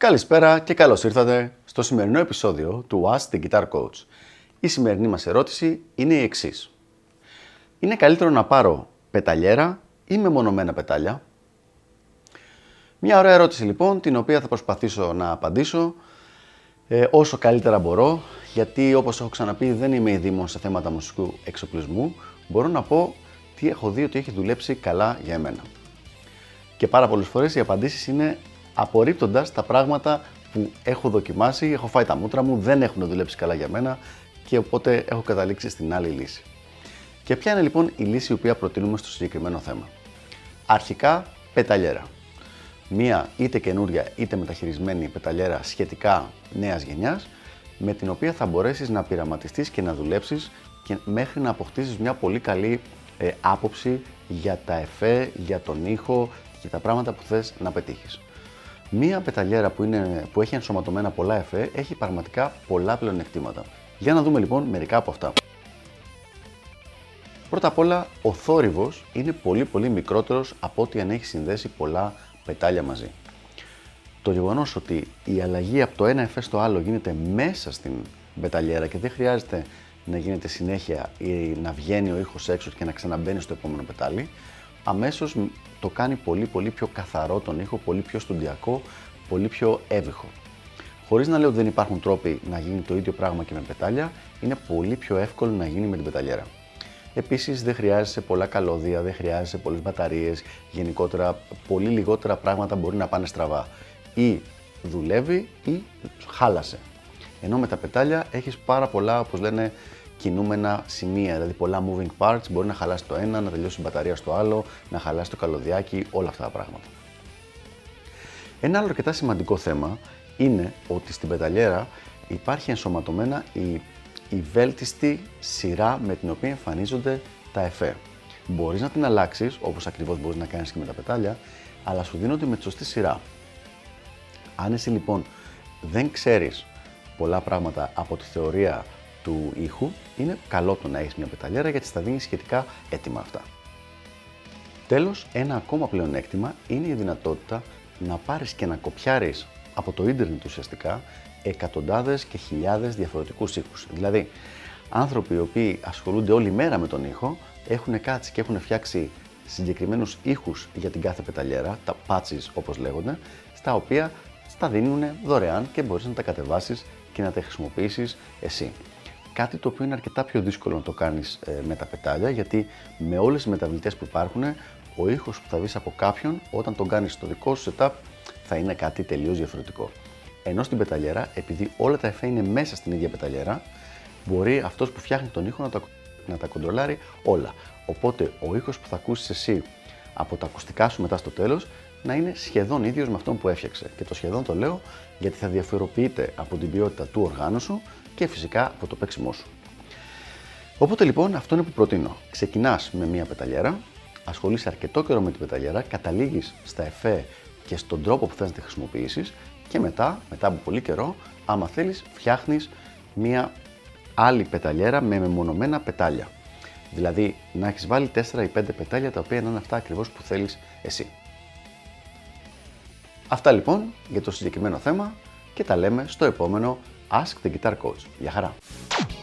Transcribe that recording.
Καλησπέρα και καλώς ήρθατε στο σημερινό επεισόδιο του Ask the Guitar Coach. Η σημερινή μας ερώτηση είναι η εξής. Είναι καλύτερο να πάρω πεταλιέρα ή μεμονωμένα πετάλια? Μια ωραία ερώτηση λοιπόν, την οποία θα προσπαθήσω να απαντήσω όσο καλύτερα μπορώ, γιατί όπως έχω ξαναπεί δεν είμαι ειδήμων σε θέματα μουσικού εξοπλισμού. Μπορώ να πω τι έχω δει ότι έχει δουλέψει καλά για εμένα. Και πάρα πολλές φορές οι απαντήσεις είναι απορρίπτοντας τα πράγματα που έχω δοκιμάσει, έχω φάει τα μούτρα μου, δεν έχουν δουλέψει καλά για μένα και οπότε έχω καταλήξει στην άλλη λύση. Και ποια είναι λοιπόν η λύση η οποία προτείνουμε στο συγκεκριμένο θέμα? Αρχικά, πεταλιέρα. Μία είτε καινούρια είτε μεταχειρισμένη πεταλιέρα σχετικά νέας γενιάς, με την οποία θα μπορέσεις να πειραματιστείς και να δουλέψεις και μέχρι να αποκτήσεις μια πολύ καλή άποψη για τα εφέ, για τον ήχο και τα πράγματα που θες να πετύχεις. Μία πεταλιέρα που έχει ενσωματωμένα πολλά εφέ έχει πραγματικά πολλά πλεονεκτήματα. Για να δούμε λοιπόν μερικά από αυτά. Πρώτα απ' όλα, ο θόρυβος είναι πολύ μικρότερος από ό,τι αν έχει συνδέσει πολλά πετάλια μαζί. Το γεγονός ότι η αλλαγή από το ένα εφέ στο άλλο γίνεται μέσα στην πεταλιέρα και δεν χρειάζεται να γίνεται συνέχεια ή να βγαίνει ο ήχος έξω και να ξαναμπαίνει στο επόμενο πετάλι, αμέσως το κάνει πολύ πιο καθαρό τον ήχο, πολύ πιο στοντιακό, πολύ πιο έβυχο. Χωρίς να λέω ότι δεν υπάρχουν τρόποι να γίνει το ίδιο πράγμα και με πετάλια, είναι πολύ πιο εύκολο να γίνει με την πεταλιέρα. Επίσης, δεν χρειάζεσαι πολλά καλώδια, δεν χρειάζεσαι πολλές μπαταρίες, γενικότερα πολύ λιγότερα πράγματα μπορεί να πάνε στραβά. Ή δουλεύει ή χάλασε. Ενώ με τα πετάλια έχεις πάρα πολλά, όπως λένε, κινούμενα σημεία, δηλαδή πολλά moving parts, μπορεί να χαλάσει το ένα, να τελειώσει η μπαταρία στο άλλο, να χαλάσει το καλωδιάκι, όλα αυτά τα πράγματα. Ένα άλλο αρκετά σημαντικό θέμα είναι ότι στην πεταλιέρα υπάρχει ενσωματωμένα η βέλτιστη σειρά με την οποία εμφανίζονται τα εφέ. Μπορείς να την αλλάξεις, όπως ακριβώς μπορείς να κάνεις και με τα πετάλια, αλλά σου δίνονται με τη σωστή σειρά. Αν εσύ λοιπόν δεν ξέρεις πολλά πράγματα από τη θεωρία του ήχου, είναι καλό το να έχεις μια πεταλιέρα γιατί στα δίνει σχετικά έτοιμα αυτά. Τέλος, ένα ακόμα πλεονέκτημα είναι η δυνατότητα να πάρεις και να κοπιάρεις από το ίντερνετ ουσιαστικά εκατοντάδες και χιλιάδες διαφορετικούς ήχους. Δηλαδή, άνθρωποι οι οποίοι ασχολούνται όλη μέρα με τον ήχο έχουν κάτσει και έχουν φτιάξει συγκεκριμένους ήχους για την κάθε πεταλιέρα, τα patches όπως λέγονται, στα οποία στα δίνουν δωρεάν και μπορείς να τα κατεβάσεις και να τα χρησιμοποιήσεις εσύ. Κάτι το οποίο είναι αρκετά πιο δύσκολο να το κάνεις με τα πετάλια, γιατί με όλες τις μεταβλητές που υπάρχουν, ο ήχος που θα βρεις από κάποιον όταν τον κάνεις στο δικό σου setup θα είναι κάτι τελείως διαφορετικό. Ενώ στην πεταλιέρα, επειδή όλα τα εφέ είναι μέσα στην ίδια πεταλιέρα, μπορεί αυτός που φτιάχνει τον ήχο να τα κοντρολάρει όλα. Οπότε ο ήχος που θα ακούσεις εσύ από τα ακουστικά σου μετά στο τέλος να είναι σχεδόν ίδιος με αυτόν που έφτιαξε. Και το σχεδόν το λέω γιατί θα διαφοροποιείται από την ποιότητα του οργάνου σου και φυσικά από το παίξιμό σου. Οπότε λοιπόν αυτό είναι που προτείνω. Ξεκινάς με μία πεταλιέρα, ασχολείσαι αρκετό καιρό με την πεταλιέρα, καταλήγεις στα εφέ και στον τρόπο που θες να τη χρησιμοποιήσεις και μετά από πολύ καιρό, άμα θέλεις, φτιάχνεις μία άλλη πεταλιέρα με μεμονωμένα πετάλια. Δηλαδή να έχεις βάλει 4 ή 5 πετάλια τα οποία να είναι αυτά ακριβώς που θέλεις εσύ. Αυτά λοιπόν για το συγκεκριμένο θέμα και τα λέμε στο επόμενο Ask the Guitar Coach. Γεια χαρά!